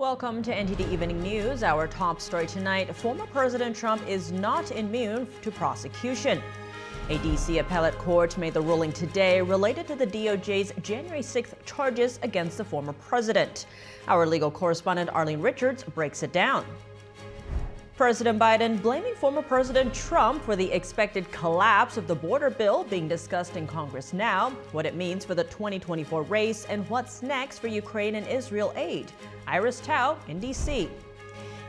Welcome to NTD Evening News. Our top story tonight, former President Trump is not immune to prosecution. A D.C. appellate court made the ruling today related to the DOJ's January 6th charges against the former president. Our legal correspondent Arlene Richards breaks it down. President Biden blaming former President Trump for the expected collapse of the border bill being discussed in Congress now, what it means for the 2024 race, and what's next for Ukraine and Israel aid. Iris Tao in D.C.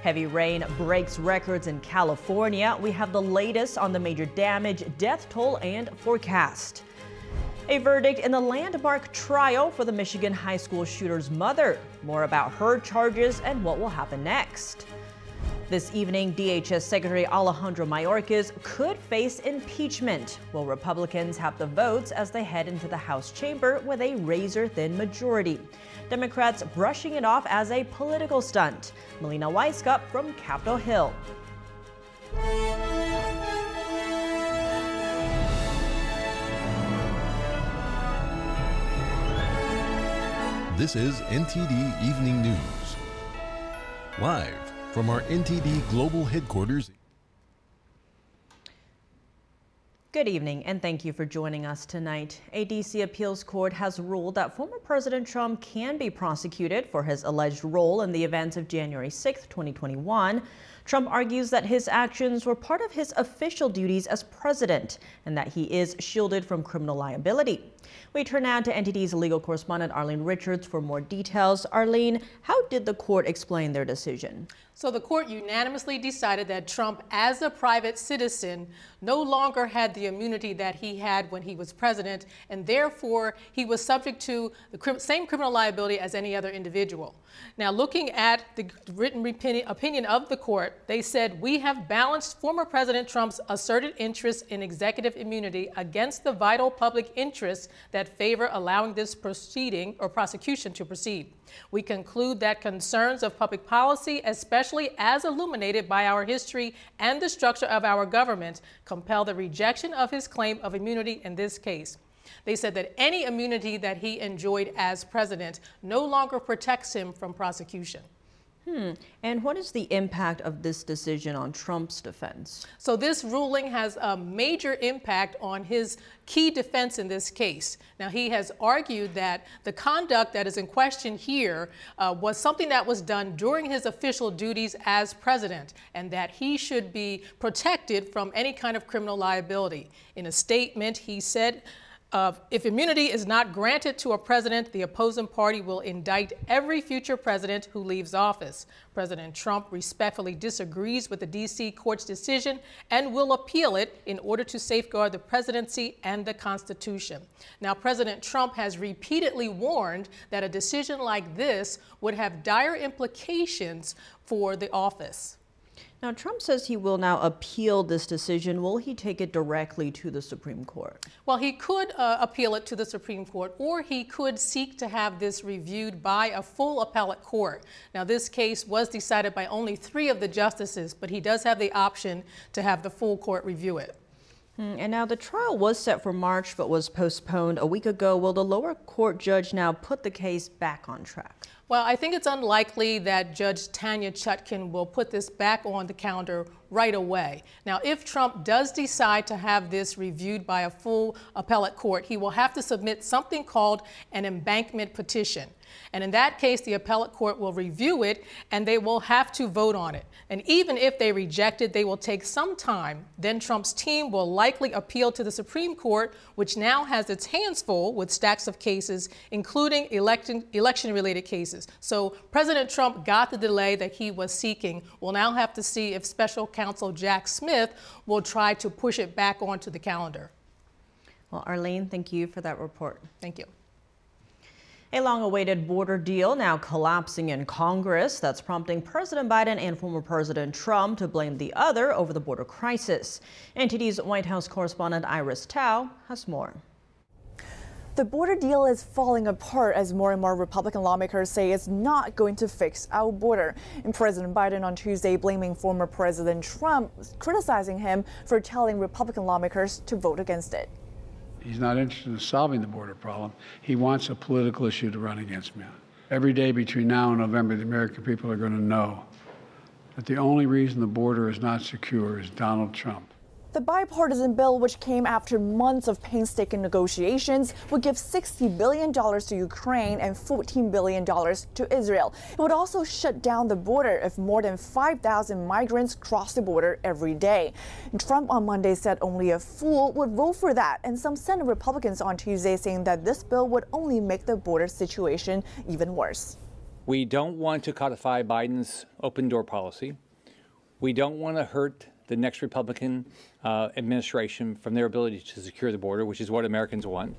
Heavy rain breaks records in California. We have the latest on the major damage, death toll, and forecast. A verdict in the landmark trial for the Michigan high school shooter's mother. More about her charges and what will happen next. This evening, DHS Secretary Alejandro Mayorkas could face impeachment. Will Republicans have the votes as they head into the House chamber with a razor-thin majority? Democrats brushing it off as a political stunt. Melina Weisskopf from Capitol Hill. This is NTD Evening News. Live from our NTD Global Headquarters. Good evening, and thank you for joining us tonight. A D.C. appeals court has ruled that former President Trump can be prosecuted for his alleged role in the events of January 6, 2021. Trump argues that his actions were part of his official duties as president and that he is shielded from criminal liability. We turn now to NTD's legal correspondent Arlene Richards for more details. Arlene, how did the court explain their decision? So the court unanimously decided that Trump, as a private citizen, no longer had the immunity that he had when he was president, and therefore he was subject to the same criminal liability as any other individual. Now, looking at the written opinion of the court, they said, "We have balanced former President Trump's asserted interest in executive immunity against the vital public interests that favor allowing this proceeding or prosecution to proceed. We conclude that concerns of public policy, especially as illuminated by our history and the structure of our government, compel the rejection of his claim of immunity in this case." They said that any immunity that he enjoyed as president no longer protects him from prosecution. And what is the impact of this decision on Trump's defense? So this ruling has a major impact on his key defense in this case. Now, he has argued that the conduct that is in question here was something that was done during his official duties as president, and that he should be protected from any kind of criminal liability. In a statement, he said, "If immunity is not granted to a president, the opposing party will indict every future president who leaves office. President Trump respectfully disagrees with the D.C. court's decision and will appeal it in order to safeguard the presidency and the Constitution." Now, President Trump has repeatedly warned that a decision like this would have dire implications for the office. Now, Trump says he will now appeal this decision. Will he take it directly to the Supreme Court? Well, he could appeal it to the Supreme Court, or he could seek to have this reviewed by a full appellate court. Now, this case was decided by only 3 of the justices, but he does have the option to have the full court review it. And now the trial was set for March, but was postponed a week ago. Will the lower court judge now put the case back on track? Well, I think it's unlikely that Judge Tanya Chutkan will put this back on the calendar right away. Now, if Trump does decide to have this reviewed by a full appellate court, he will have to submit something called an embankment petition. And in that case, the appellate court will review it, and they will have to vote on it. And even if they reject it, they will take some time. Then Trump's team will likely appeal to the Supreme Court, which now has its hands full with stacks of cases, including election-related cases. So President Trump got the delay that he was seeking. We'll now have to see if special counsel Jack Smith will try to push it back onto the calendar. Well, Arlene, thank you for that report. Thank you. A long-awaited border deal now collapsing in Congress. That's prompting President Biden and former President Trump to blame the other over the border crisis. NTD's White House correspondent Iris Tao has more. The border deal is falling apart as more and more Republican lawmakers say it's not going to fix our border. And President Biden on Tuesday blaming former President Trump, criticizing him for telling Republican lawmakers to vote against it. He's not interested in solving the border problem. He wants a political issue to run against me. Every day between now and November, the American people are going to know that the only reason the border is not secure is Donald Trump. The bipartisan bill, which came after months of painstaking negotiations, would give $60 billion to Ukraine and $14 billion to Israel. It would also shut down the border if more than 5,000 migrants cross the border every day. Trump on Monday said only a fool would vote for that, and some Senate Republicans on Tuesday saying that this bill would only make the border situation even worse. We don't want to codify Biden's open door policy. We don't want to hurt the next Republican administration from their ability to secure the border, which is what Americans want.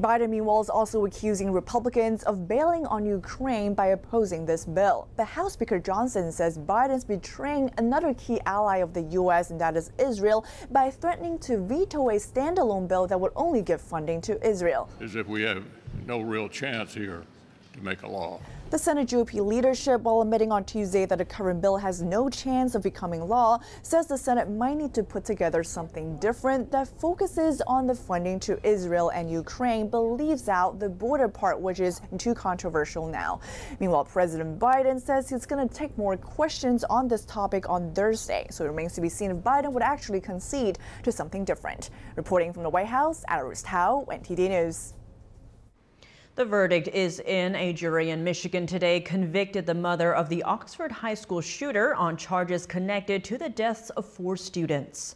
Biden, meanwhile, is also accusing Republicans of bailing on Ukraine by opposing this bill. But House Speaker Johnson says Biden's betraying another key ally of the U.S., and that is Israel, by threatening to veto a standalone bill that would only give funding to Israel. As if we have no real chance here to make a law. The Senate GOP leadership, while admitting on Tuesday that the current bill has no chance of becoming law, says the Senate might need to put together something different that focuses on the funding to Israel and Ukraine, but leaves out the border part, which is too controversial now. Meanwhile, President Biden says he's going to take more questions on this topic on Thursday, so it remains to be seen if Biden would actually concede to something different. Reporting from the White House, Iris Tao, NTD News. The verdict is in. A jury in Michigan today convicted the mother of the Oxford High School shooter on charges connected to the deaths of 4 students.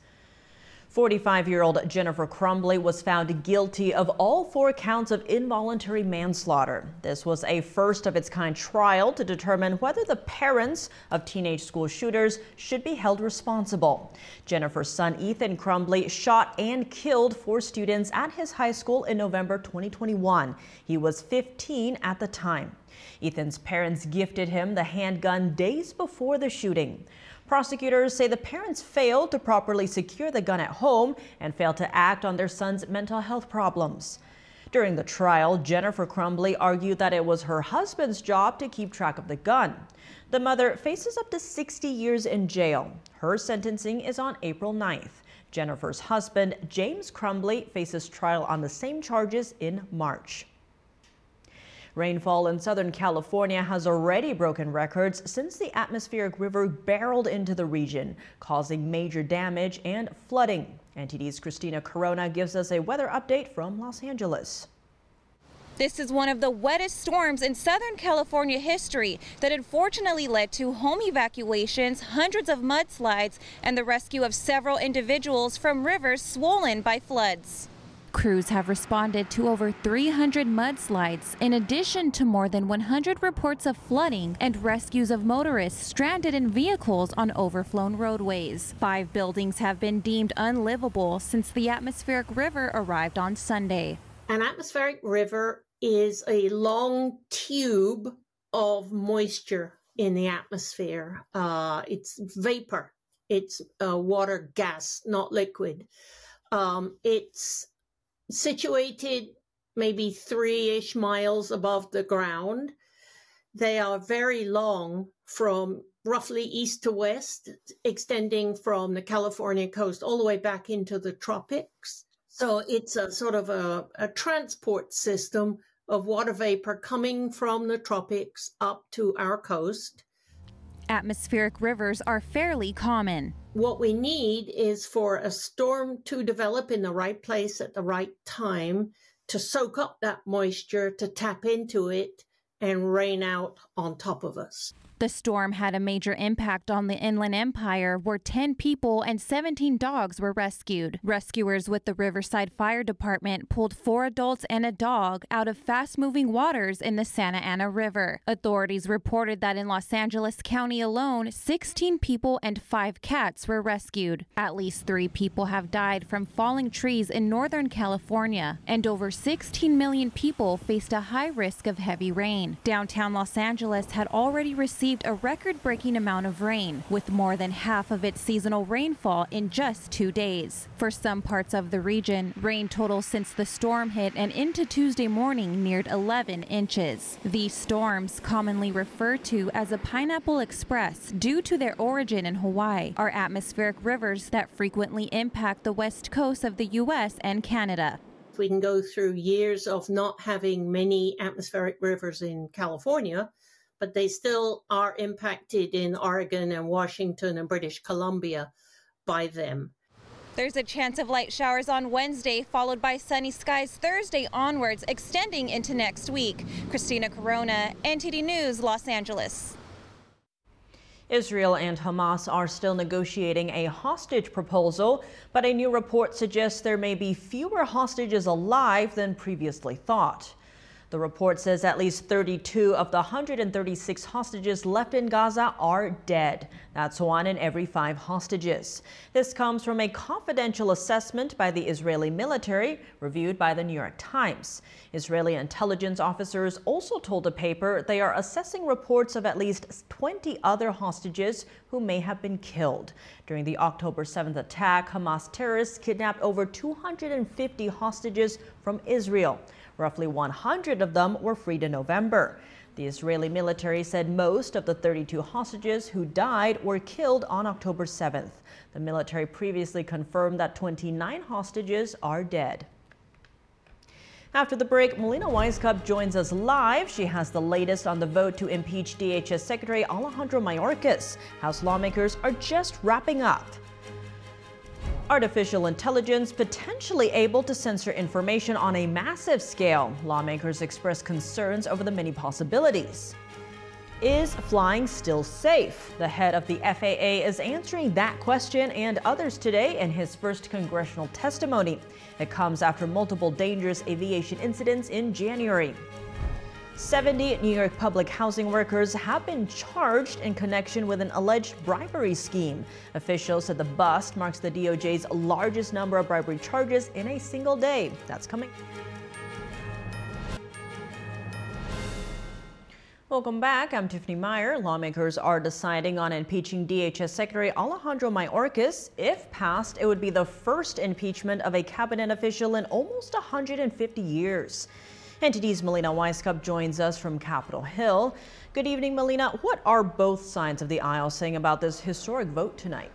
45-year-old Jennifer Crumbley was found guilty of all 4 counts of involuntary manslaughter. This was a first-of-its-kind trial to determine whether the parents of teenage school shooters should be held responsible. Jennifer's son Ethan Crumbley shot and killed 4 students at his high school in November 2021. He was 15 at the time. Ethan's parents gifted him the handgun days before the shooting. Prosecutors say the parents failed to properly secure the gun at home and failed to act on their son's mental health problems. During the trial, Jennifer Crumbley argued that it was her husband's job to keep track of the gun. The mother faces up to 60 years in jail. Her sentencing is on April 9th. Jennifer's husband, James Crumbley, faces trial on the same charges in March. Rainfall in Southern California has already broken records since the atmospheric river barreled into the region, causing major damage and flooding. NTD's Christina Corona gives us a weather update from Los Angeles. This is one of the wettest storms in Southern California history that unfortunately led to home evacuations, hundreds of mudslides, and the rescue of several individuals from rivers swollen by floods. Crews have responded to over 300 mudslides, in addition to more than 100 reports of flooding and rescues of motorists stranded in vehicles on overflown roadways. 5 buildings have been deemed unlivable since the atmospheric river arrived on Sunday. An atmospheric river is a long tube of moisture in the atmosphere. It's vapor. It's water, gas, not liquid. It's situated maybe 3-ish miles above the ground. They are very long, from roughly east to west, extending from the California coast all the way back into the tropics. So it's a sort of a transport system of water vapor coming from the tropics up to our coast. Atmospheric rivers are fairly common. What we need is for a storm to develop in the right place at the right time to soak up that moisture, to tap into it, and rain out on top of us. The storm had a major impact on the Inland Empire, where 10 people and 17 dogs were rescued. Rescuers with the Riverside Fire Department pulled 4 adults and a dog out of fast-moving waters in the Santa Ana River. Authorities reported that in Los Angeles County alone, 16 people and 5 cats were rescued. At least 3 people have died from falling trees in Northern California, and over 16 million people faced a high risk of heavy rain. Downtown Los Angeles had already received a record-breaking amount of rain, with more than half of its seasonal rainfall in just 2 days. For some parts of the region, rain totals since the storm hit and into Tuesday morning neared 11 inches. These storms, commonly referred to as a Pineapple Express due to their origin in Hawaii, are atmospheric rivers that frequently impact the west coast of the U.S. and Canada. if we can go through years of not having many atmospheric rivers in California, but they still are impacted in Oregon and Washington and British Columbia by them. There's a chance of light showers on Wednesday, followed by sunny skies Thursday onwards, extending into next week. Christina Corona, NTD News, Los Angeles. Israel and Hamas are still negotiating a hostage proposal, but a new report suggests there may be fewer hostages alive than previously thought. The report says at least 32 of the 136 hostages left in Gaza are dead. That's one in every 5 hostages. This comes from a confidential assessment by the Israeli military, reviewed by the New York Times. Israeli intelligence officers also told the paper they are assessing reports of at least 20 other hostages who may have been killed. During the October 7th attack, Hamas terrorists kidnapped over 250 hostages from Israel. Roughly 100 of them were freed in November. The Israeli military said most of the 32 hostages who died were killed on October 7th. The military previously confirmed that 29 hostages are dead. After the break, Melina Weisskopf joins us live. She has the latest on the vote to impeach DHS Secretary Alejandro Mayorkas. House lawmakers are just wrapping up. Artificial intelligence potentially able to censor information on a massive scale. Lawmakers express concerns over the many possibilities. Is flying still safe? The head of the FAA is answering that question and others today in his first congressional testimony. It comes after multiple dangerous aviation incidents in January. 70 New York public housing workers have been charged in connection with an alleged bribery scheme. Officials said the bust marks the DOJ's largest number of bribery charges in a single day. That's coming. Welcome back. I'm Tiffany Meyer. Lawmakers are deciding on impeaching DHS Secretary Alejandro Mayorkas. If passed, it would be the first impeachment of a cabinet official in almost 150 years. NTD's Melina Weisskopf joins us from Capitol Hill. Good evening, Melina. What are both sides of the aisle saying about this historic vote tonight?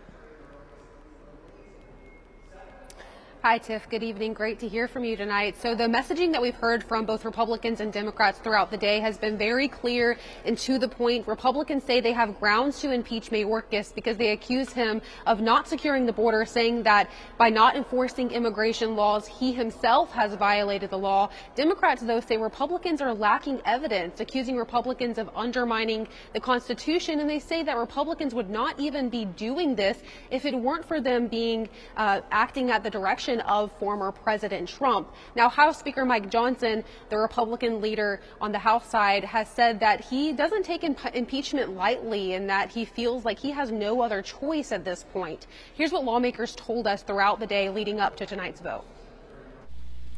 Hi, Tiff. Good evening. Great to hear from you tonight. So the messaging that we've heard from both Republicans and Democrats throughout the day has been very clear and to the point. Republicans say they have grounds to impeach Mayorkas because they accuse him of not securing the border, saying that by not enforcing immigration laws, he himself has violated the law. Democrats, though, say Republicans are lacking evidence, accusing Republicans of undermining the Constitution. And they say that Republicans would not even be doing this if it weren't for them being acting at the direction of former President Trump. Now, House Speaker Mike Johnson, the Republican leader on the House side, has said that he doesn't take impeachment lightly and that he feels like he has no other choice at this point. Here's what lawmakers told us throughout the day leading up to tonight's vote.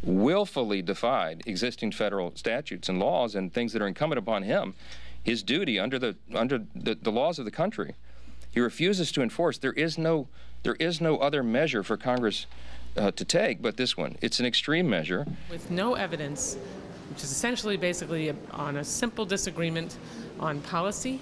Willfully defied existing federal statutes and laws and things that are incumbent upon him, his duty under the laws of the country. He refuses to enforce. There is no other measure for Congress to take but this one. It's an extreme measure. With no evidence, which is essentially basically on a simple disagreement on policy.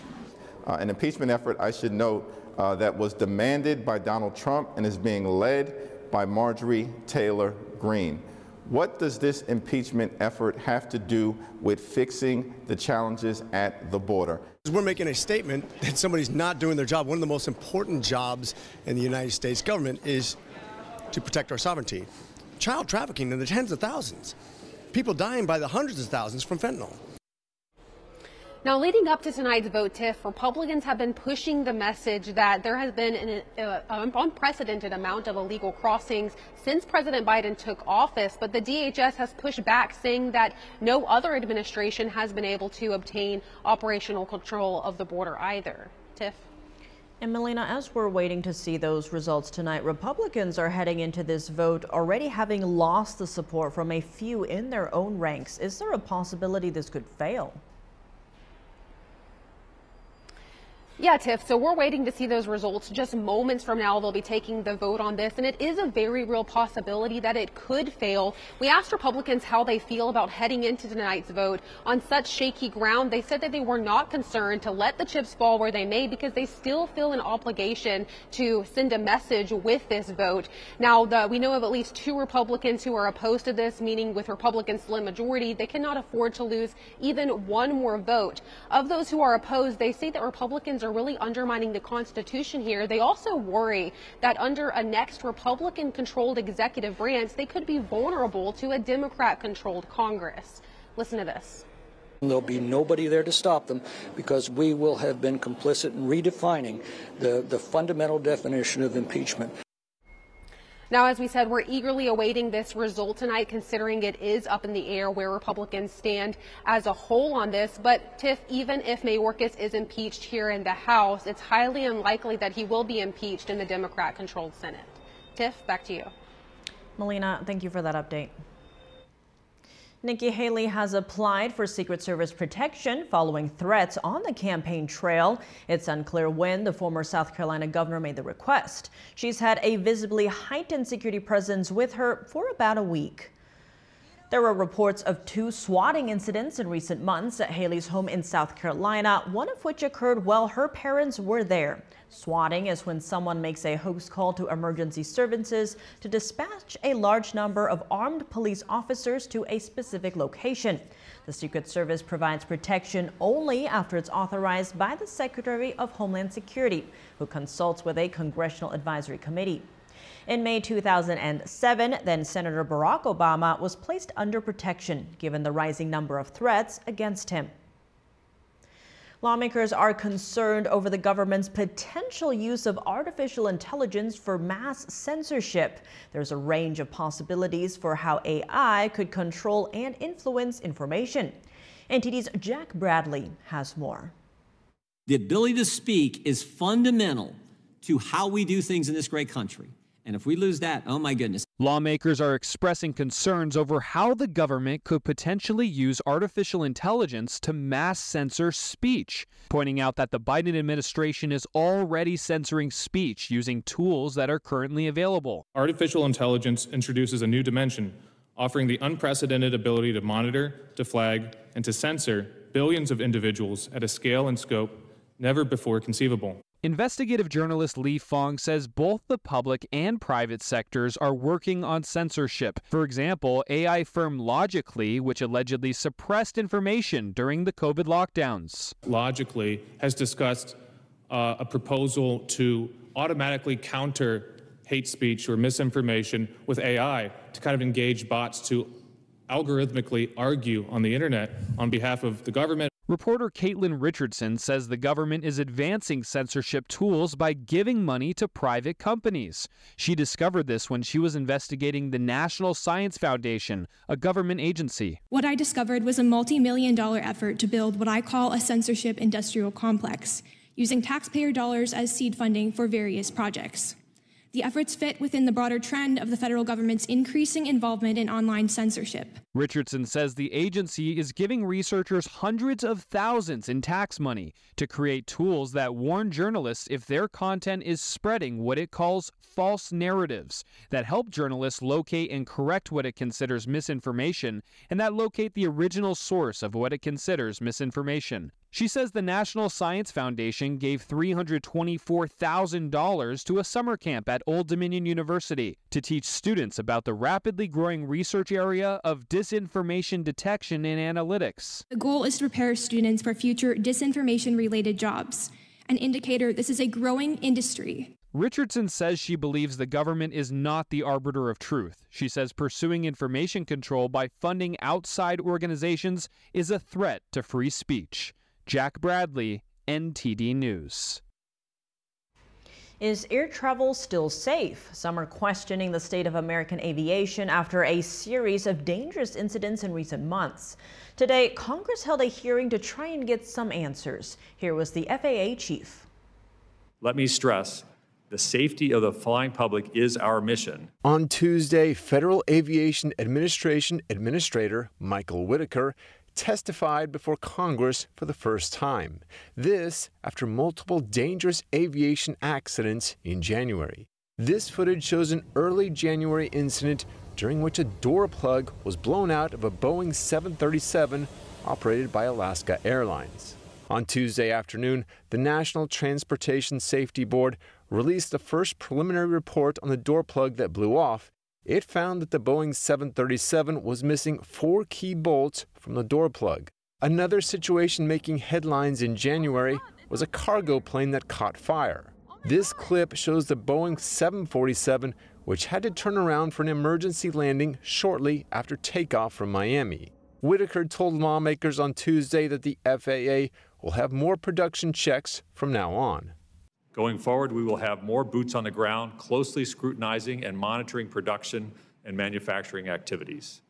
An impeachment effort, I should note, that was demanded by Donald Trump and is being led by Marjorie Taylor Greene. What does this impeachment effort have to do with fixing the challenges at the border? We're making a statement that somebody's not doing their job. One of the most important jobs in the United States government is to protect our sovereignty. Child trafficking in the tens of thousands. People dying by the hundreds of thousands from fentanyl. Now, leading up to tonight's vote, Tiff, Republicans have been pushing the message that there has been an unprecedented amount of illegal crossings since President Biden took office, but the DHS has pushed back, saying that no other administration has been able to obtain operational control of the border either. Tiff? And Melina, as we're waiting to see those results tonight, Republicans are heading into this vote already having lost the support from a few in their own ranks. Is there a possibility this could fail? Yeah, Tiff, so we're waiting to see those results just moments from now. They'll be taking the vote on this, and it is a very real possibility that it could fail. We asked Republicans how they feel about heading into tonight's vote on such shaky ground. They said that they were not concerned to let the chips fall where they may because they still feel an obligation to send a message with this vote. Now, we know of at least two Republicans who are opposed to this, meaning with Republican slim majority, they cannot afford to lose even one more vote. Of those who are opposed, they say that Republicans are really undermining the Constitution here. They also worry that under a next Republican-controlled executive branch, they could be vulnerable to a Democrat-controlled Congress. Listen to this. There'll be nobody there to stop them because we will have been complicit in redefining the fundamental definition of impeachment. Now, as we said, we're eagerly awaiting this result tonight, considering it is up in the air where Republicans stand as a whole on this. But, Tiff, even if Mayorkas is impeached here in the House, it's highly unlikely that he will be impeached in the Democrat-controlled Senate. Tiff, back to you. Melina, thank you for that update. Nikki Haley has applied for Secret Service protection following threats on the campaign trail. It's unclear when the former South Carolina governor made the request. She's had a visibly heightened security presence with her for about a week. There were reports of two swatting incidents in recent months at Haley's home in South Carolina, one of which occurred while her parents were there. Swatting is when someone makes a hoax call to emergency services to dispatch a large number of armed police officers to a specific location. The Secret Service provides protection only after it's authorized by the Secretary of Homeland Security, who consults with a Congressional Advisory Committee. In May 2007, then Senator Barack Obama was placed under protection, given the rising number of threats against him. Lawmakers are concerned over the government's potential use of artificial intelligence for mass censorship. There's a range of possibilities for how AI could control and influence information. NTD's Jack Bradley has more. The ability to speak is fundamental to how we do things in this great country. And if we lose that, oh my goodness. Lawmakers are expressing concerns over how the government could potentially use artificial intelligence to mass censor speech, pointing out that the Biden administration is already censoring speech using tools that are currently available. Artificial intelligence introduces a new dimension, offering the unprecedented ability to monitor, to flag, and to censor billions of individuals at a scale and scope never before conceivable. Investigative journalist Lee Fong says both the public and private sectors are working on censorship. For example, AI firm Logically, which allegedly suppressed information during the COVID lockdowns. Logically has discussed a proposal to automatically counter hate speech or misinformation with AI to kind of engage bots to algorithmically argue on the internet on behalf of the government. Reporter Caitlin Richardson says the government is advancing censorship tools by giving money to private companies. She discovered this when she was investigating the National Science Foundation, a government agency. What I discovered was a multi-million-dollar effort to build what I call a censorship industrial complex, using taxpayer dollars as seed funding for various projects. The efforts fit within the broader trend of the federal government's increasing involvement in online censorship. Richardson says the agency is giving researchers hundreds of thousands in tax money to create tools that warn journalists if their content is spreading what it calls false narratives, that help journalists locate and correct what it considers misinformation, and that locate the original source of what it considers misinformation. She says the National Science Foundation gave $324,000 to a summer camp at Old Dominion University to teach students about the rapidly growing research area of disinformation detection and analytics. The goal is to prepare students for future disinformation-related jobs, an indicator this is a growing industry. Richardson says she believes the government is not the arbiter of truth. She says pursuing information control by funding outside organizations is a threat to free speech. Jack Bradley, NTD News. Is air travel still safe? Some are questioning the state of American aviation after a series of dangerous incidents in recent months. Today, Congress held a hearing to try and get some answers. Here was the FAA chief. Let me stress, the safety of the flying public is our mission. On Tuesday, Federal Aviation Administration Administrator Michael Whitaker testified before Congress for the first time. This after multiple dangerous aviation accidents in January. This footage shows an early January incident during which a door plug was blown out of a Boeing 737 operated by Alaska Airlines. On Tuesday afternoon, the National Transportation Safety Board released the first preliminary report on the door plug that blew off. It found that the Boeing 737 was missing 4 key bolts from the door plug. Another situation making headlines in January was a cargo plane that caught fire. This clip shows the Boeing 747, which had to turn around for an emergency landing shortly after takeoff from Miami. Whitaker told lawmakers on Tuesday that the FAA will have more production checks from now on. Going forward, we will have more boots on the ground, closely scrutinizing and monitoring production and manufacturing activities.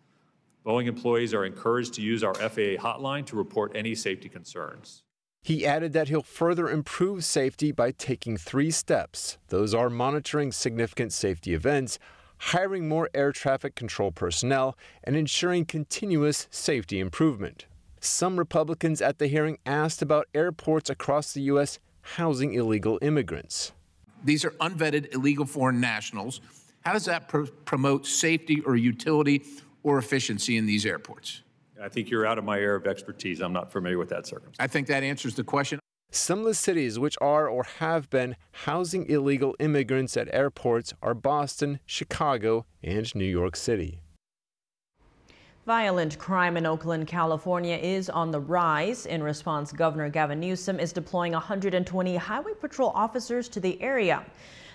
Boeing employees are encouraged to use our FAA hotline to report any safety concerns. He added that he'll further improve safety by taking 3 steps. Those are monitoring significant safety events, hiring more air traffic control personnel, and ensuring continuous safety improvement. Some Republicans at the hearing asked about airports across the U.S. housing illegal immigrants. These are unvetted illegal foreign nationals. How does that promote safety or utility or efficiency in these airports? I think you're out of my area of expertise. I'm not familiar with that circumstance. I think that answers the question. Some of the cities which are or have been housing illegal immigrants at airports are Boston, Chicago, and New York City. Violent crime in Oakland, California is on the rise. In response, Governor Gavin Newsom is deploying 120 Highway Patrol officers to the area.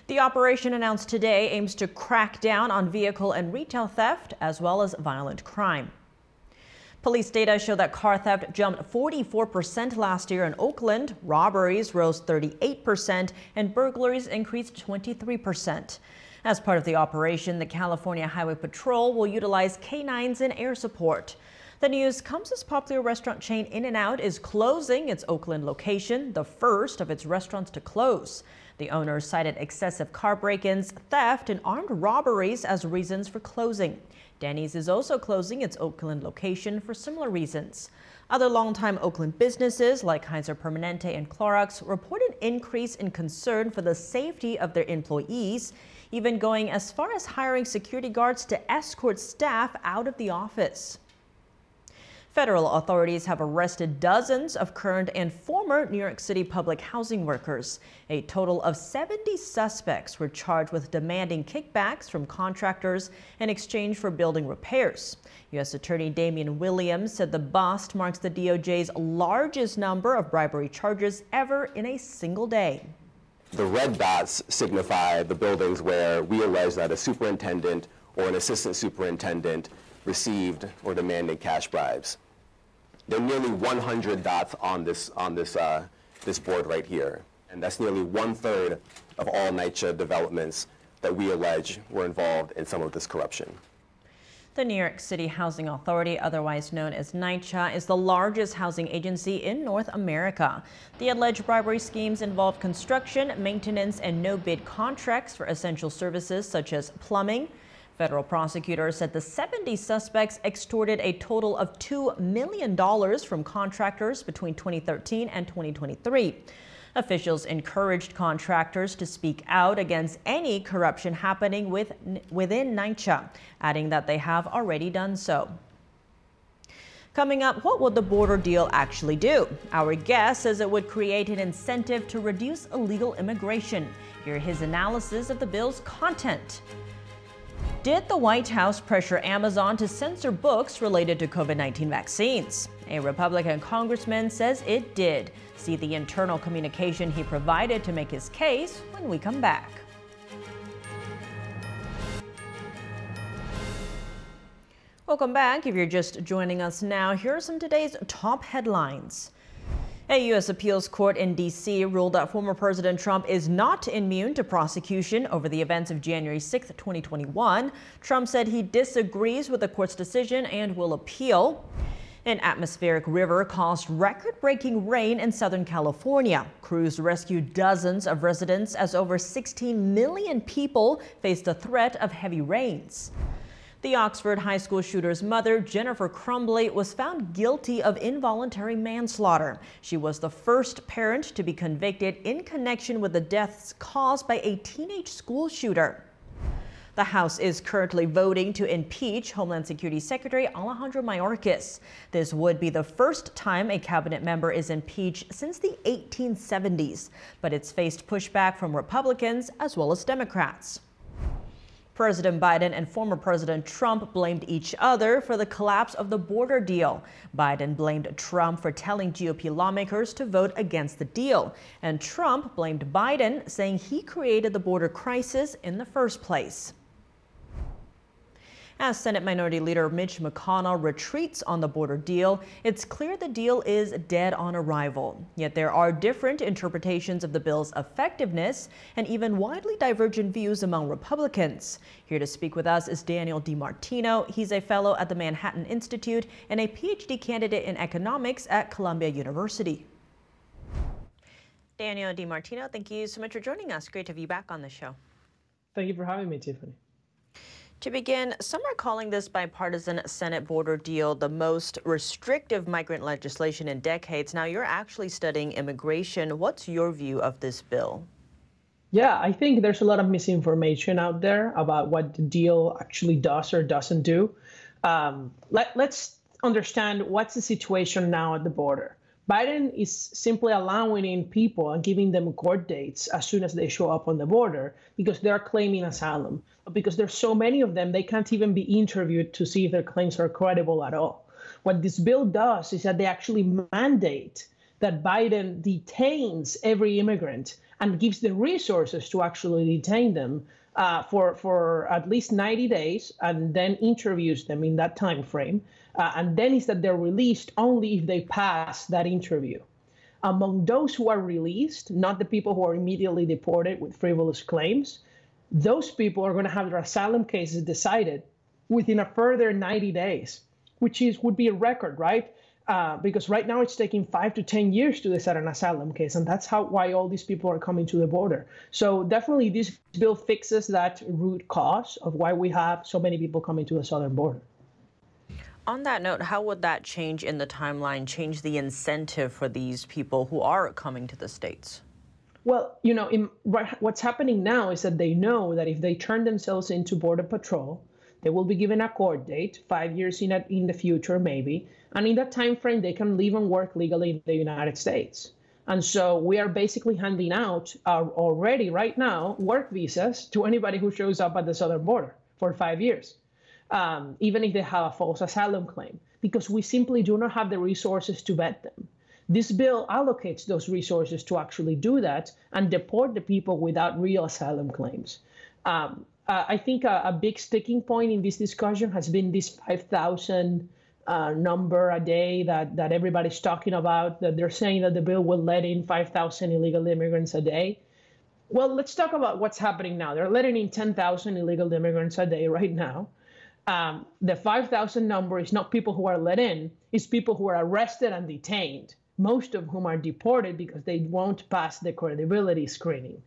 The operation announced today aims to crack down on vehicle and retail theft as well as violent crime. Police data show that car theft jumped 44% last year in Oakland, robberies rose 38%, and burglaries increased 23%. As part of the operation, the California Highway Patrol will utilize canines and air support. The news comes as popular restaurant chain In-N-Out is closing its Oakland location, the first of its restaurants to close. The owners cited excessive car break-ins, theft, and armed robberies as reasons for closing. Denny's is also closing its Oakland location for similar reasons. Other longtime Oakland businesses like Kaiser Permanente and Clorox report an increase in concern for the safety of their employees, even going as far as hiring security guards to escort staff out of the office. Federal authorities have arrested dozens of current and former New York City public housing workers. A total of 70 suspects were charged with demanding kickbacks from contractors in exchange for building repairs. U.S. Attorney Damian Williams said the bust marks the DOJ's largest number of bribery charges ever in a single day. The red dots signify the buildings where we allege that a superintendent or an assistant superintendent received or demanded cash bribes. There are nearly 100 dots on this board right here, and that's nearly 1/3 of all NYCHA developments that we allege were involved in some of this corruption. The New York City Housing Authority, otherwise known as NYCHA, is the largest housing agency in North America. The alleged bribery schemes involve construction, maintenance, and no-bid contracts for essential services such as plumbing. Federal prosecutors said the 70 suspects extorted a total of $2 million from contractors between 2013 and 2023. Officials encouraged contractors to speak out against any corruption happening within NYCHA, adding that they have already done so. Coming up, what will the border deal actually do? Our guest says it would create an incentive to reduce illegal immigration. Hear his analysis of the bill's content. Did the White House pressure Amazon to censor books related to COVID-19 vaccines? A Republican congressman says it did. See the internal communication he provided to make his case when we come back. Welcome back. If you're just joining us now, here are some of today's top headlines. A U.S. appeals court in D.C. ruled that former President Trump is not immune to prosecution over the events of January 6, 2021. Trump said he disagrees with the court's decision and will appeal. An atmospheric river caused record-breaking rain in Southern California. Crews rescued dozens of residents as over 16 million people faced the threat of heavy rains. The Oxford High School shooter's mother, Jennifer Crumbley, was found guilty of involuntary manslaughter. She was the first parent to be convicted in connection with the deaths caused by a teenage school shooter. The House is currently voting to impeach Homeland Security Secretary Alejandro Mayorkas. This would be the first time a cabinet member is impeached since the 1870s, but it's faced pushback from Republicans as well as Democrats. President Biden and former President Trump blamed each other for the collapse of the border deal. Biden blamed Trump for telling GOP lawmakers to vote against the deal. And Trump blamed Biden, saying he created the border crisis in the first place. As Senate Minority Leader Mitch McConnell retreats on the border deal, it's clear the deal is dead on arrival. Yet there are different interpretations of the bill's effectiveness and even widely divergent views among Republicans. Here to speak with us is Daniel DiMartino. He's a fellow at the Manhattan Institute and a PhD candidate in economics at Columbia University. Daniel DiMartino, thank you so much for joining us. Great to have you back on the show. Thank you for having me, Tiffany. To begin, some are calling this bipartisan Senate border deal the most restrictive migrant legislation in decades. Now, you're actually studying immigration. What's your view of this bill? Yeah, I think there's a lot of misinformation out there about what the deal actually does or doesn't do. Let's understand what's the situation now at the border. Biden is simply allowing in people and giving them court dates as soon as they show up on the border because they're claiming asylum. Because there's so many of them, they can't even be interviewed to see if their claims are credible at all. What this bill does is that they actually mandate that Biden detains every immigrant and gives the resources to actually detain them for at least 90 days and then interviews them in that time frame. And then is that they're released only if they pass that interview. Among those who are released, not the people who are immediately deported with frivolous claims, those people are going to have their asylum cases decided within a further 90 days, which would be a record, right? Because right now it's taking 5 to 10 years to decide an asylum case, and that's why all these people are coming to the border. So definitely this bill fixes that root cause of why we have so many people coming to the southern border. On that note, how would that change in the timeline, change the incentive for these people who are coming to the states? Well, you know, what's happening now is that they know that if they turn themselves into Border Patrol, they will be given a court date, 5 years in the future maybe, and in that time frame they can live and work legally in the United States. And so we are basically handing out already right now work visas to anybody who shows up at the southern border for 5 years. Even if they have a false asylum claim, because we simply do not have the resources to vet them. This bill allocates those resources to actually do that and deport the people without real asylum claims. I think a big sticking point in this discussion has been this 5,000 number a day that everybody's talking about, that they're saying that the bill will let in 5,000 illegal immigrants a day. Well, let's talk about what's happening now. They're letting in 10,000 illegal immigrants a day right now. The 5,000 number is not people who are let in, it's people who are arrested and detained, most of whom are deported because they won't pass the credibility screening.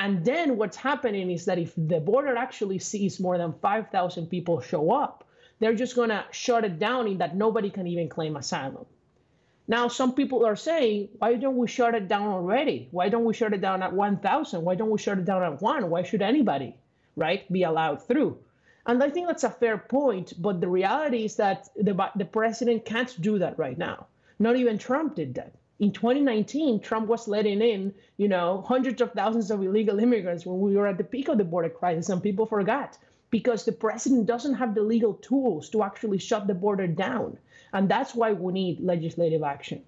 And then what's happening is that if the border actually sees more than 5,000 people show up, they're just going to shut it down in that nobody can even claim asylum. Now, some people are saying, why don't we shut it down already? Why don't we shut it down at 1,000? Why don't we shut it down at 1? Why should anybody, right, be allowed through? And I think that's a fair point, but the reality is that the president can't do that right now. Not even Trump did that. In 2019, Trump was letting in, you know, hundreds of thousands of illegal immigrants when we were at the peak of the border crisis, and people forgot because the president doesn't have the legal tools to actually shut the border down. And that's why we need legislative action.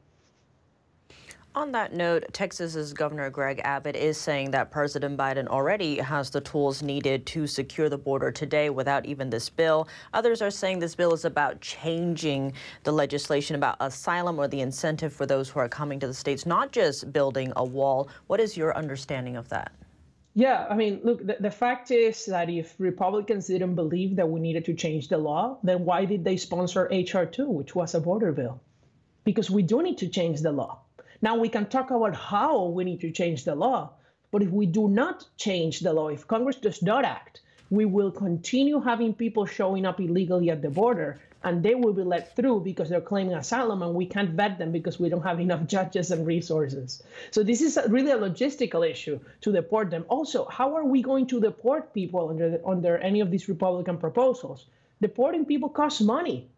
On that note, Texas's Governor Greg Abbott is saying that President Biden already has the tools needed to secure the border today without even this bill. Others are saying this bill is about changing the legislation about asylum or the incentive for those who are coming to the states, not just building a wall. What is your understanding of that? Yeah, I mean, look, the fact is that if Republicans didn't believe that we needed to change the law, then why did they sponsor H.R. 2, which was a border bill? Because we do need to change the law. Now, we can talk about how we need to change the law, but if we do not change the law, if Congress does not act, we will continue having people showing up illegally at the border, and they will be let through because they're claiming asylum, and we can't vet them because we don't have enough judges and resources. So this is really a logistical issue to deport them. Also, how are we going to deport people under any of these Republican proposals? Deporting people costs money.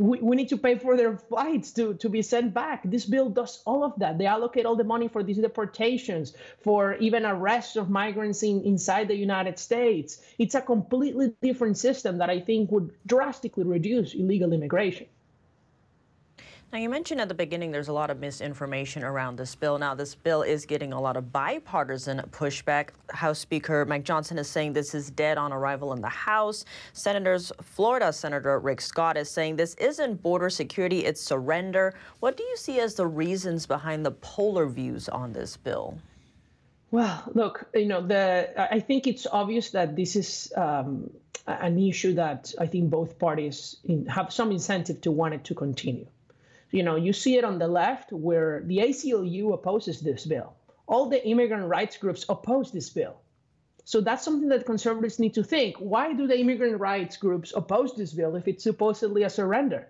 We need to pay for their flights to be sent back. This bill does all of that. They allocate all the money for these deportations, for even arrests of migrants inside the United States. It's a completely different system that I think would drastically reduce illegal immigration. Now, you mentioned at the beginning there's a lot of misinformation around this bill. Now, this bill is getting a lot of bipartisan pushback. House Speaker Mike Johnson is saying this is dead on arrival in the House. Senators, Florida Senator Rick Scott is saying this isn't border security, it's surrender. What do you see as the reasons behind the polar views on this bill? Well, look, you know, I think it's obvious that this is an issue that I think both parties have some incentive to want it to continue. You know, you see it on the left where the ACLU opposes this bill. All the immigrant rights groups oppose this bill. So that's something that conservatives need to think. Why do the immigrant rights groups oppose this bill if it's supposedly a surrender?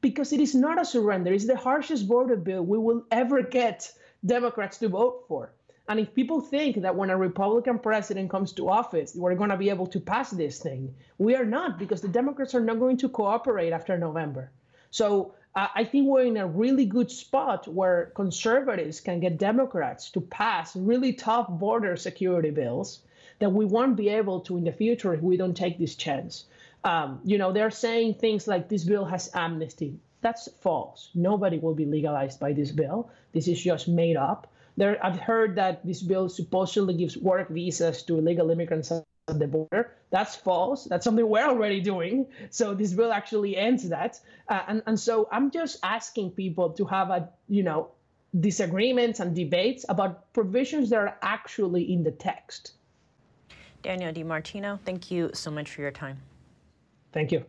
Because it is not a surrender. It's the harshest border bill we will ever get Democrats to vote for. And if people think that when a Republican president comes to office, we're going to be able to pass this thing, we are not, because the Democrats are not going to cooperate after November. So I think we're in a really good spot where conservatives can get Democrats to pass really tough border security bills that we won't be able to in the future if we don't take this chance. You know, they're saying things like this bill has amnesty. That's false. Nobody will be legalized by this bill. This is just made up. I've heard that this bill supposedly gives work visas to illegal immigrants at the border. That's false. That's something we're already doing. So this bill actually ends that. And so I'm just asking people to have disagreements and debates about provisions that are actually in the text. Daniel DiMartino, thank you so much for your time. Thank you.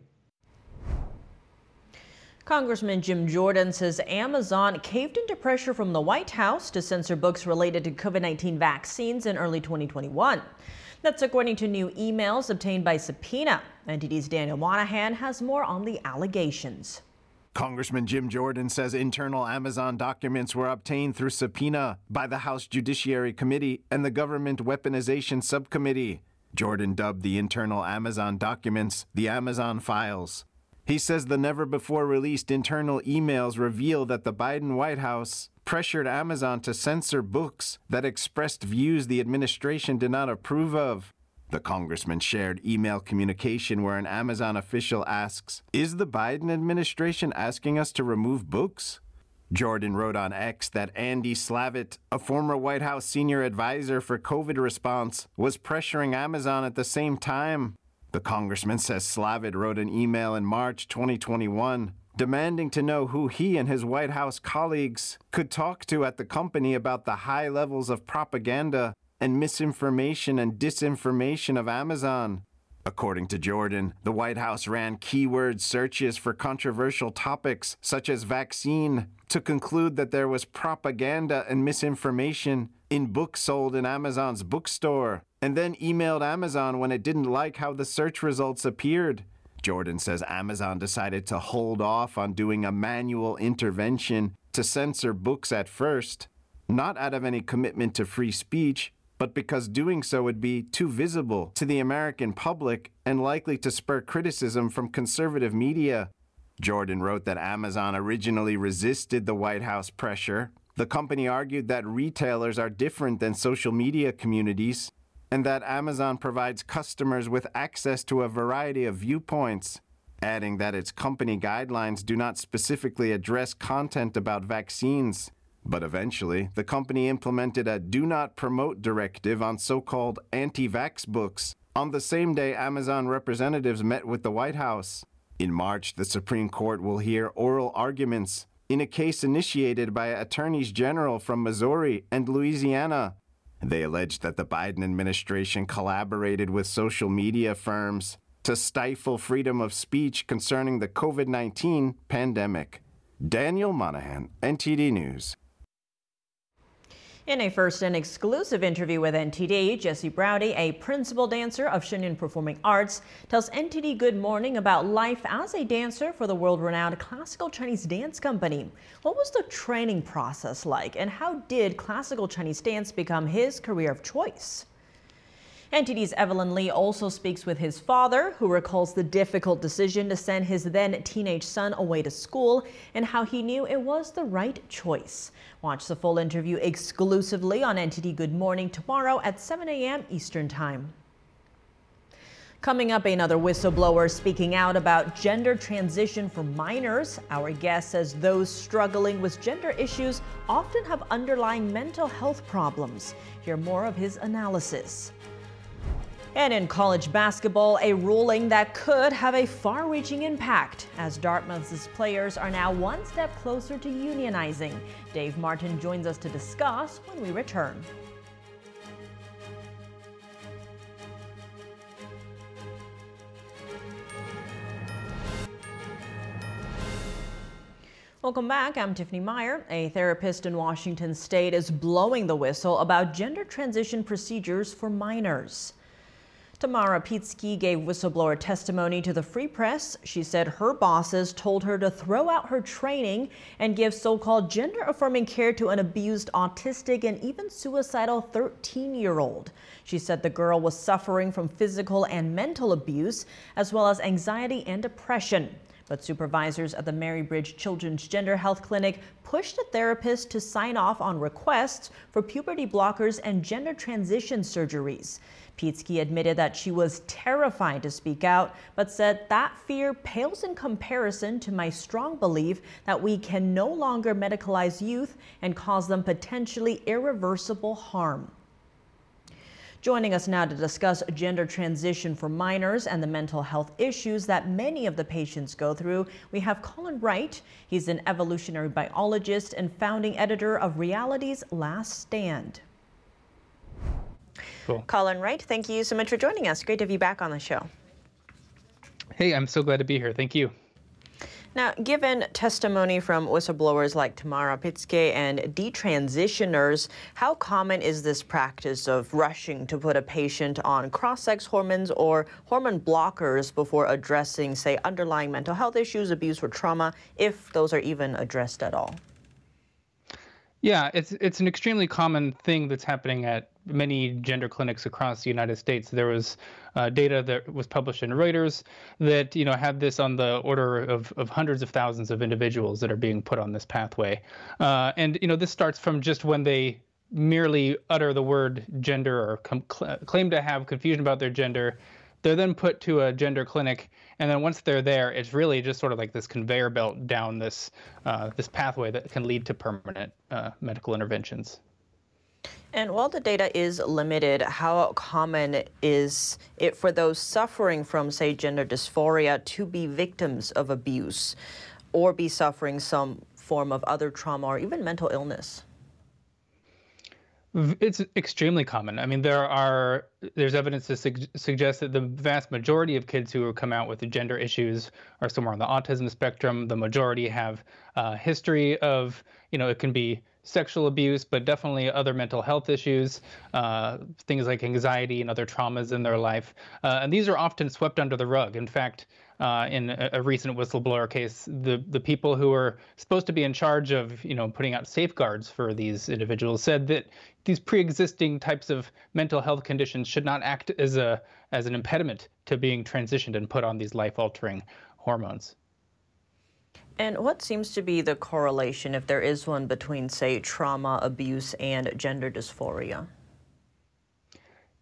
Congressman Jim Jordan says Amazon caved into pressure from the White House to censor books related to COVID-19 vaccines in early 2021. That's according to new emails obtained by subpoena. NTD's Daniel Monahan has more on the allegations. Congressman Jim Jordan says internal Amazon documents were obtained through subpoena by the House Judiciary Committee and the Government Weaponization Subcommittee. Jordan dubbed the internal Amazon documents the Amazon files. He says the never-before-released internal emails reveal that the Biden White House pressured Amazon to censor books that expressed views the administration did not approve of. The congressman shared email communication where an Amazon official asks, "Is the Biden administration asking us to remove books?" Jordan wrote on X that Andy Slavitt, a former White House senior advisor for COVID response, was pressuring Amazon at the same time. The congressman says Slavitt wrote an email in March 2021 demanding to know who he and his White House colleagues could talk to at the company about the high levels of propaganda and misinformation and disinformation of Amazon. According to Jordan, the White House ran keyword searches for controversial topics such as vaccine to conclude that there was propaganda and misinformation in books sold in Amazon's bookstore, and then emailed Amazon when it didn't like how the search results appeared. Jordan says Amazon decided to hold off on doing a manual intervention to censor books at first, not out of any commitment to free speech, but because doing so would be too visible to the American public and likely to spur criticism from conservative media. Jordan wrote that Amazon originally resisted the White House pressure. The company argued that retailers are different than social media communities, and that Amazon provides customers with access to a variety of viewpoints, adding that its company guidelines do not specifically address content about vaccines. But eventually, the company implemented a do not promote directive on so-called anti-vax books on the same day Amazon representatives met with the White House. In March, the Supreme Court will hear oral arguments in a case initiated by attorneys general from Missouri and Louisiana. They alleged that the Biden administration collaborated with social media firms to stifle freedom of speech concerning the COVID-19 pandemic. Daniel Monahan, NTD News. In a first and exclusive interview with NTD, Jesse Browdy, a principal dancer of Shenyang Performing Arts, tells NTD Good Morning about life as a dancer for the world-renowned classical Chinese dance company. What was the training process like, and how did classical Chinese dance become his career of choice? NTD's Evelyn Lee also speaks with his father, who recalls the difficult decision to send his then teenage son away to school and how he knew it was the right choice. Watch the full interview exclusively on NTD Good Morning tomorrow at 7 a.m. Eastern Time. Coming up, another whistleblower speaking out about gender transition for minors. Our guest says those struggling with gender issues often have underlying mental health problems. Hear more of his analysis. And in college basketball, a ruling that could have a far-reaching impact, as Dartmouth's players are now one step closer to unionizing. Dave Martin joins us to discuss when we return. Welcome back. I'm Tiffany Meyer. A therapist in Washington state is blowing the whistle about gender transition procedures for minors. Tamara Pietzke gave whistleblower testimony to the Free Press. She said her bosses told her to throw out her training and give so-called gender-affirming care to an abused, autistic, and even suicidal 13-year-old. She said the girl was suffering from physical and mental abuse, as well as anxiety and depression. But supervisors at the Marybridge Children's Gender Health Clinic pushed the therapist to sign off on requests for puberty blockers and gender transition surgeries. Pietzke admitted that she was terrified to speak out, but said that fear pales in comparison to my strong belief that we can no longer medicalize youth and cause them potentially irreversible harm. Joining us now to discuss gender transition for minors and the mental health issues that many of the patients go through, we have Colin Wright. He's an evolutionary biologist and founding editor of Reality's Last Stand. Cool. Colin Wright, thank you so much for joining us. Great to have you back on the show. Hey, I'm so glad to be here. Thank you. Now, given testimony from whistleblowers like Tamara Pietzke and detransitioners, how common is this practice of rushing to put a patient on cross-sex hormones or hormone blockers before addressing, say, underlying mental health issues, abuse, or trauma, if those are even addressed at all? Yeah, it's an extremely common thing that's happening at many gender clinics across the United States. There was data that was published in Reuters that had this on the order of hundreds of thousands of individuals that are being put on this pathway. And this starts from just when they merely utter the word gender or claim to have confusion about their gender. They're then put to a gender clinic, and then once they're there, it's really just sort of like this conveyor belt down this this pathway that can lead to permanent medical interventions. And while the data is limited, how common is it for those suffering from, say, gender dysphoria to be victims of abuse or be suffering some form of other trauma or even mental illness? It's extremely common. I mean, there's evidence to suggest that the vast majority of kids who come out with the gender issues are somewhere on the autism spectrum. The majority have a history of, it can be sexual abuse, but definitely other mental health issues, things like anxiety and other traumas in their life. And these are often swept under the rug. In fact, in a recent whistleblower case, the people who are supposed to be in charge of, putting out safeguards for these individuals said that these pre-existing types of mental health conditions should not act as an impediment to being transitioned and put on these life-altering hormones. And what seems to be the correlation, if there is one, between, say, trauma, abuse, and gender dysphoria?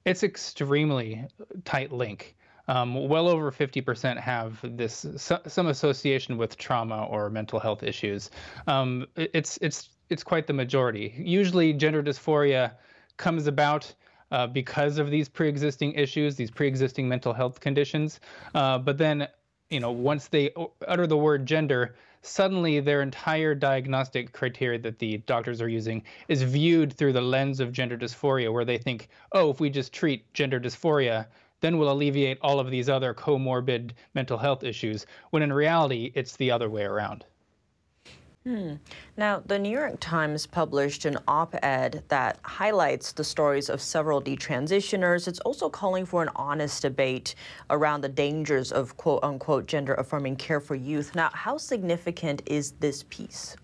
It's extremely tight link. Well over 50% have this some association with trauma or mental health issues. It's quite the majority. Usually, gender dysphoria comes about because of these pre-existing issues, these pre-existing mental health conditions. But then, once they utter the word gender, suddenly their entire diagnostic criteria that the doctors are using is viewed through the lens of gender dysphoria, where they think, oh, if we just treat gender dysphoria, then we'll alleviate all of these other comorbid mental health issues, when in reality, it's the other way around. Now, the New York Times published an op-ed that highlights the stories of several detransitioners. It's also calling for an honest debate around the dangers of quote-unquote gender-affirming care for youth. Now, how significant is this piece?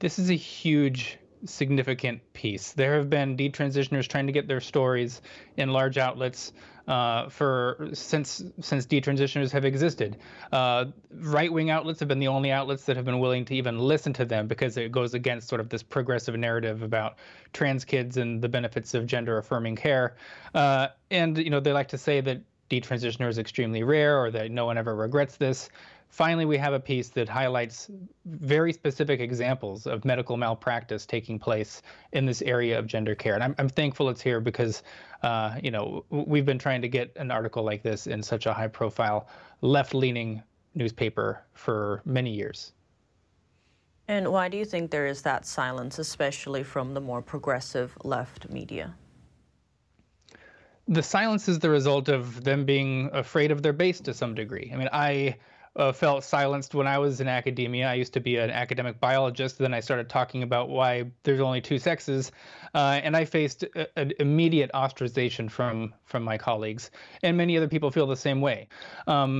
This is a huge, significant piece. There have been detransitioners trying to get their stories in large outlets since detransitioners have existed. Right-wing outlets have been the only outlets that have been willing to even listen to them because it goes against sort of this progressive narrative about trans kids and the benefits of gender-affirming care. And you know, they like to say that detransitioner is extremely rare or that no one ever regrets this. Finally, we have a piece that highlights very specific examples of medical malpractice taking place in this area of gender care. And I'm thankful it's here because, you know, we've been trying to get an article like this in such a high-profile, left-leaning newspaper for many years. And why do you think there is that silence, especially from the more progressive left media? The silence is the result of them being afraid of their base to some degree. I mean, I felt silenced when I was in academia. I used to be an academic biologist. Then I started talking about why there's only two sexes, and I faced an immediate ostracization from my colleagues, and many other people feel the same way. And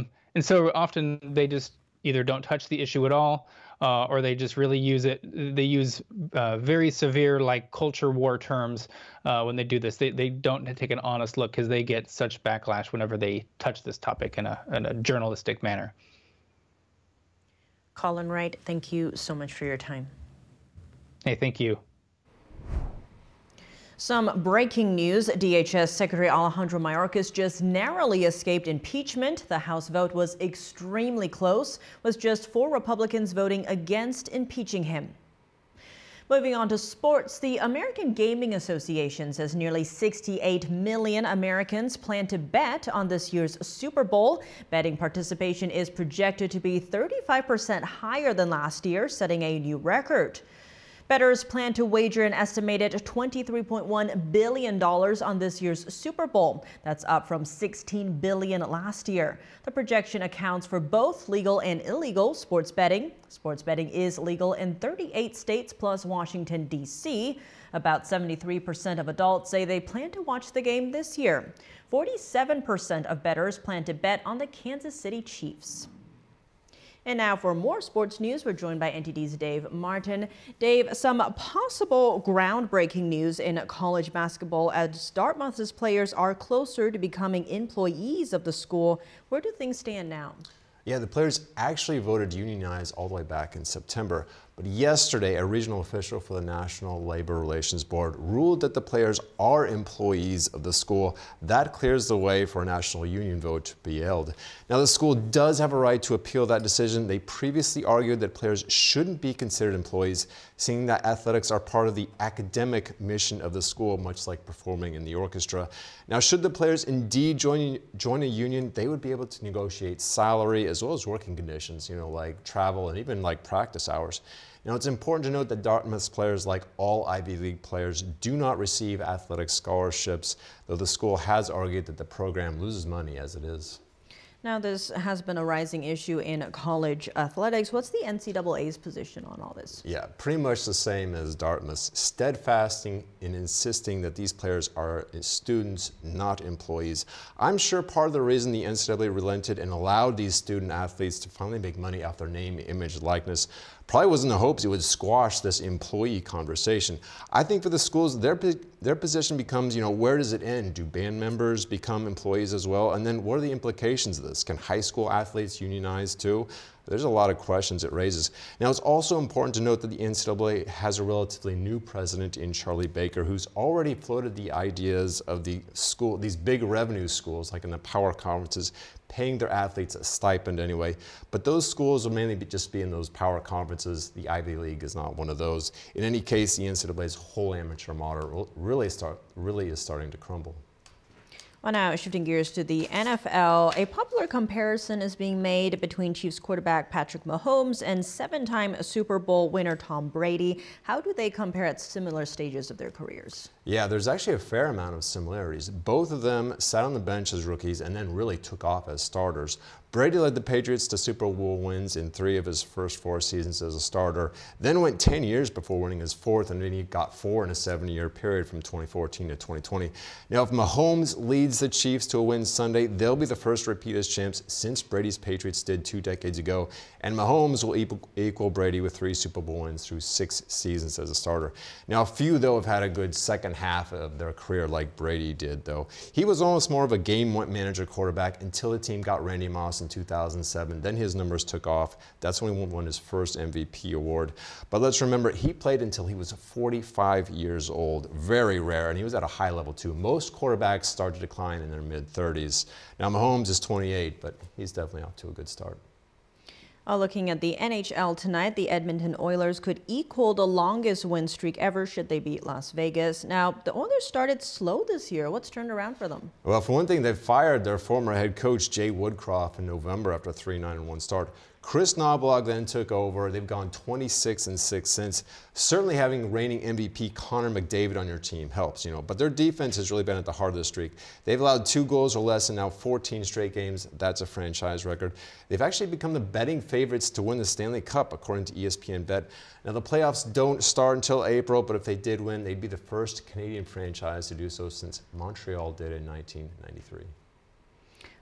so often they just either don't touch the issue at all, or they just really use it. They use very severe, like, culture war terms when they do this. They don't take an honest look because they get such backlash whenever they touch this topic in a journalistic manner. Colin Wright, thank you so much for your time. Hey, thank you. Some breaking news. DHS Secretary Alejandro Mayorkas just narrowly escaped impeachment. The House vote was extremely close, with just 4 Republicans voting against impeaching him. Moving on to sports, the American Gaming Association says nearly 68 million Americans plan to bet on this year's Super Bowl. Betting participation is projected to be 35% higher than last year, setting a new record. Bettors plan to wager an estimated $23.1 billion on this year's Super Bowl. That's up from $16 billion last year. The projection accounts for both legal and illegal sports betting. Sports betting is legal in 38 states plus Washington, D.C. About 73% of adults say they plan to watch the game this year. 47% of bettors plan to bet on the Kansas City Chiefs. And now for more sports news, we're joined by NTD's Dave Martin. Dave, some possible groundbreaking news in college basketball as Dartmouth's players are closer to becoming employees of the school. Where do things stand now? Yeah, the players actually voted to unionize all the way back in September. But yesterday, a regional official for the National Labor Relations Board ruled that the players are employees of the school. That clears the way for a national union vote to be held. Now, the school does have a right to appeal that decision. They previously argued that players shouldn't be considered employees, seeing that athletics are part of the academic mission of the school, much like performing in the orchestra. Now, should the players indeed join a union, they would be able to negotiate salary as well as working conditions, you know, like travel and even like practice hours. Now, it's important to note that Dartmouth's players, like all Ivy League players, do not receive athletic scholarships, though the school has argued that the program loses money as it is. Now, this has been a rising issue in college athletics. What's the NCAA's position on all this? Yeah, pretty much the same as Dartmouth's, steadfasting in insisting that these players are students, not employees. I'm sure part of the reason the NCAA relented and allowed these student athletes to finally make money off their name, image, likeness probably was in the hopes it would squash this employee conversation. I think for the schools, their position becomes, you know, where does it end? Do band members become employees as well? And then what are the implications of this? Can high school athletes unionize too? There's a lot of questions it raises. Now, it's also important to note that the NCAA has a relatively new president in Charlie Baker, who's already floated the ideas of the school, these big revenue schools, like in the power conferences, paying their athletes a stipend anyway. But those schools will mainly just be in those power conferences. The Ivy League is not one of those. In any case, the NCAA's whole amateur model really is starting to crumble. Well, now shifting gears to the NFL, a popular comparison is being made between Chiefs quarterback Patrick Mahomes and 7-time Super Bowl winner Tom Brady. How do they compare at similar stages of their careers? Yeah, there's actually a fair amount of similarities. Both of them sat on the bench as rookies and then really took off as starters. Brady led the Patriots to Super Bowl wins in three of his first four seasons as a starter, then went 10 years before winning his fourth, and then he got four in a 7-year period from 2014 to 2020. Now, if Mahomes leads the Chiefs to a win Sunday, they'll be the first to repeat as champs since Brady's Patriots did 2 decades ago, and Mahomes will equal Brady with 3 Super Bowl wins through 6 seasons as a starter. Now, few, though, have had a good second half of their career like Brady did, though. He was almost more of a game manager quarterback until the team got Randy Moss in 2007, then his numbers took off. That's when he won his first MVP award. But let's remember, he played until he was 45 years old. Very rare, and he was at a high level too. Most quarterbacks start to decline in their mid-30s. Now Mahomes is 28, but he's definitely off to a good start. Looking at the NHL tonight, the Edmonton Oilers could equal the longest win streak ever should they beat Las Vegas. Now, the Oilers started slow this year. What's turned around for them? Well, for one thing, they fired their former head coach, Jay Woodcroft, in November after a 3-9-1 start. Chris Knoblauch then took over. They've gone 26-6 since. Certainly having reigning MVP Connor McDavid on your team helps, you know, but their defense has really been at the heart of the streak. They've allowed 2 goals or less in now 14 straight games. That's a franchise record. They've actually become the betting favorites to win the Stanley Cup, according to ESPN Bet. Now, the playoffs don't start until April, but if they did win, they'd be the first Canadian franchise to do so since Montreal did in 1993.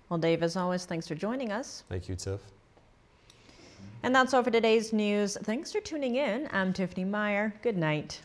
Well, Dave, as always, thanks for joining us. Thank you, Tiff. And that's all for today's news. Thanks for tuning in. I'm Tiffany Meyer. Good night.